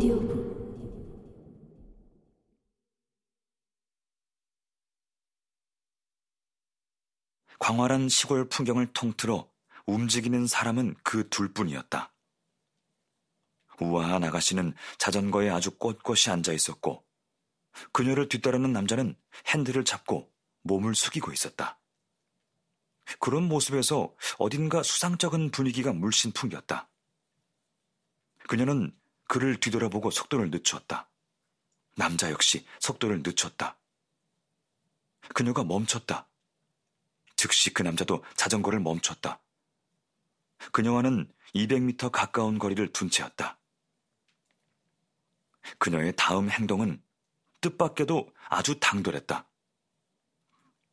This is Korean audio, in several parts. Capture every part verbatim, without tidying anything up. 오디오북 광활한 시골 풍경을 통틀어 움직이는 사람은 그 둘뿐이었다. 우아한 아가씨는 자전거에 아주 꼿꼿이 앉아 있었고 그녀를 뒤따르는 남자는 핸들을 잡고 몸을 숙이고 있었다. 그런 모습에서 어딘가 수상쩍은 분위기가 물씬 풍겼다. 그녀는 그를 뒤돌아보고 속도를 늦췄다. 남자 역시 속도를 늦췄다. 그녀가 멈췄다. 즉시 그 남자도 자전거를 멈췄다. 그녀와는 이백 미터 가까운 거리를 둔 채였다. 그녀의 다음 행동은 뜻밖에도 아주 당돌했다.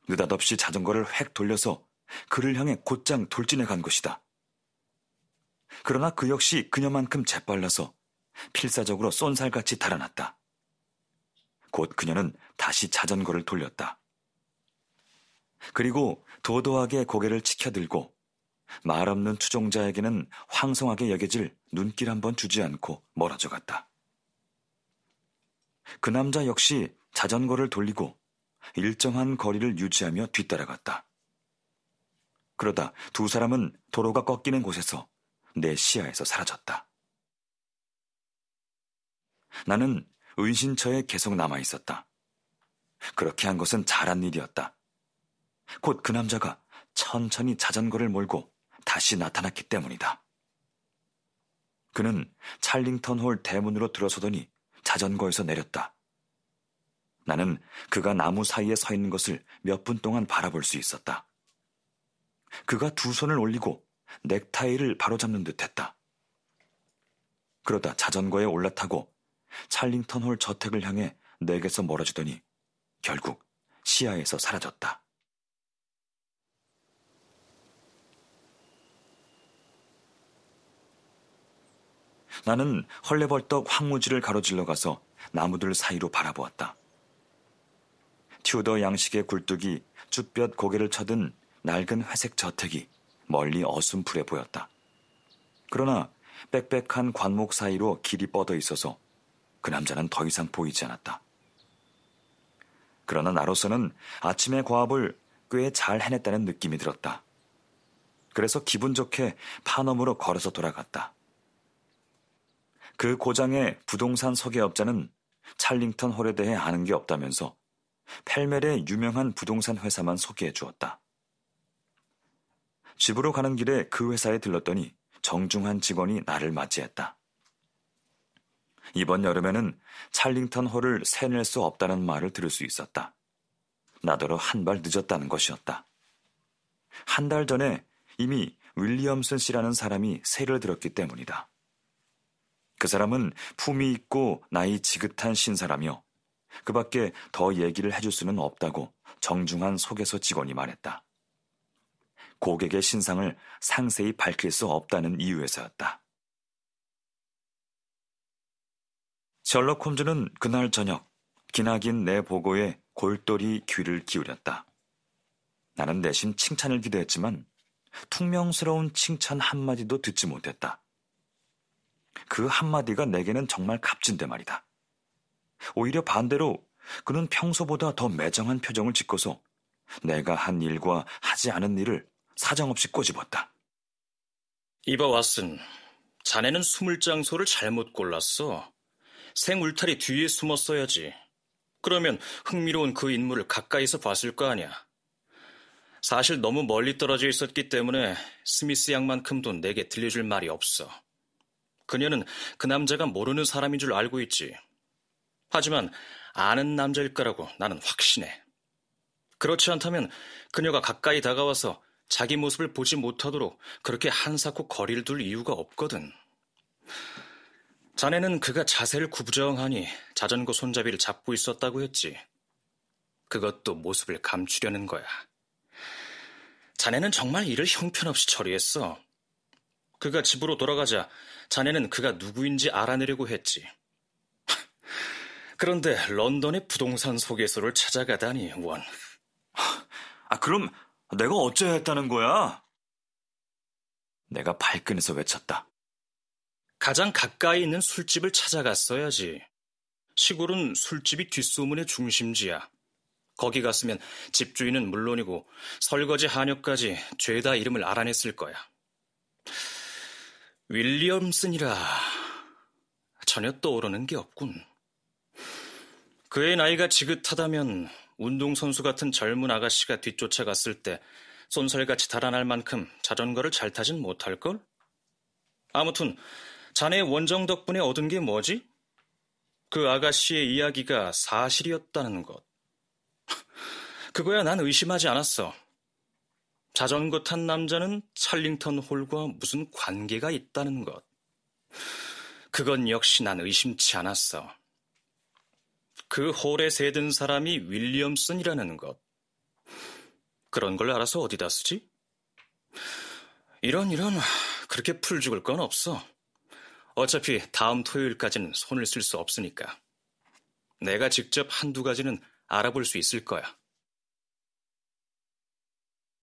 느닷없이 자전거를 획 돌려서 그를 향해 곧장 돌진해 간 것이다. 그러나 그 역시 그녀만큼 재빨라서 필사적으로 쏜살같이 달아났다. 곧 그녀는 다시 자전거를 돌렸다. 그리고 도도하게 고개를 치켜들고 말없는 추종자에게는 황송하게 여겨질 눈길 한번 주지 않고 멀어져갔다. 그 남자 역시 자전거를 돌리고 일정한 거리를 유지하며 뒤따라갔다. 그러다 두 사람은 도로가 꺾이는 곳에서 내 시야에서 사라졌다. 나는 은신처에 계속 남아있었다. 그렇게 한 것은 잘한 일이었다. 곧 그 남자가 천천히 자전거를 몰고 다시 나타났기 때문이다. 그는 찰링턴 홀 대문으로 들어서더니 자전거에서 내렸다. 나는 그가 나무 사이에 서 있는 것을 몇 분 동안 바라볼 수 있었다. 그가 두 손을 올리고 넥타이를 바로잡는 듯했다. 그러다 자전거에 올라타고 찰링턴 홀 저택을 향해 내게서 멀어지더니 결국 시야에서 사라졌다. 나는 헐레벌떡 황무지를 가로질러 가서 나무들 사이로 바라보았다. 튜더 양식의 굴뚝이 쭈뼛 고개를 쳐든 낡은 회색 저택이 멀리 어슴풀에 보였다. 그러나 빽빽한 관목 사이로 길이 뻗어 있어서 그 남자는 더 이상 보이지 않았다. 그러나 나로서는 아침의 과업을 꽤 잘 해냈다는 느낌이 들었다. 그래서 기분 좋게 파넘으로 걸어서 돌아갔다. 그 고장의 부동산 소개업자는 찰링턴 홀에 대해 아는 게 없다면서 펠멜의 유명한 부동산 회사만 소개해 주었다. 집으로 가는 길에 그 회사에 들렀더니 정중한 직원이 나를 맞이했다. 이번 여름에는 찰링턴 홀을 세낼 수 없다는 말을 들을 수 있었다. 나더러 한 발 늦었다는 것이었다. 한 달 전에 이미 윌리엄슨 씨라는 사람이 세를 들었기 때문이다. 그 사람은 품위 있고 나이 지긋한 신사라며 그 밖에 더 얘기를 해줄 수는 없다고 정중한 소개서 직원이 말했다. 고객의 신상을 상세히 밝힐 수 없다는 이유에서였다. 셜록 홈즈는 그날 저녁 기나긴 내 보고에 골똘히 귀를 기울였다. 나는 내심 칭찬을 기대했지만 퉁명스러운 칭찬 한마디도 듣지 못했다. 그 한마디가 내게는 정말 값진데 말이다. 오히려 반대로 그는 평소보다 더 매정한 표정을 짓고서 내가 한 일과 하지 않은 일을 사정없이 꼬집었다. 이봐 왓슨, 자네는 숨을 장소를 잘못 골랐어. 생 울타리 뒤에 숨었어야지. 그러면 흥미로운 그 인물을 가까이서 봤을 거 아니야. 사실 너무 멀리 떨어져 있었기 때문에 스미스 양만큼도 내게 들려줄 말이 없어. 그녀는 그 남자가 모르는 사람인 줄 알고 있지. 하지만 아는 남자일 거라고 나는 확신해. 그렇지 않다면 그녀가 가까이 다가와서 자기 모습을 보지 못하도록 그렇게 한사코 거리를 둘 이유가 없거든. 자네는 그가 자세를 구부정하니 자전거 손잡이를 잡고 있었다고 했지. 그것도 모습을 감추려는 거야. 자네는 정말 일을 형편없이 처리했어. 그가 집으로 돌아가자 자네는 그가 누구인지 알아내려고 했지. 그런데 런던의 부동산 소개서를 찾아가다니, 원. 아, 그럼 내가 어째야 했다는 거야? 내가 발끈해서 외쳤다. 가장 가까이 있는 술집을 찾아갔어야지. 시골은 술집이 뒷소문의 중심지야. 거기 갔으면 집주인은 물론이고 설거지 하녀까지 죄다 이름을 알아냈을 거야. 윌리엄슨이라 전혀 떠오르는 게 없군. 그의 나이가 지긋하다면 운동선수 같은 젊은 아가씨가 뒤쫓아갔을 때 쏜살같이 달아날 만큼 자전거를 잘 타진 못할걸? 아무튼 자네의 원정 덕분에 얻은 게 뭐지? 그 아가씨의 이야기가 사실이었다는 것. 그거야 난 의심하지 않았어. 자전거 탄 남자는 찰링턴 홀과 무슨 관계가 있다는 것. 그건 역시 난 의심치 않았어. 그 홀에 새든 사람이 윌리엄슨이라는 것. 그런 걸 알아서 어디다 쓰지? 이런 이런 그렇게 풀 죽을 건 없어. 어차피 다음 토요일까지는 손을 쓸 수 없으니까. 내가 직접 한두 가지는 알아볼 수 있을 거야.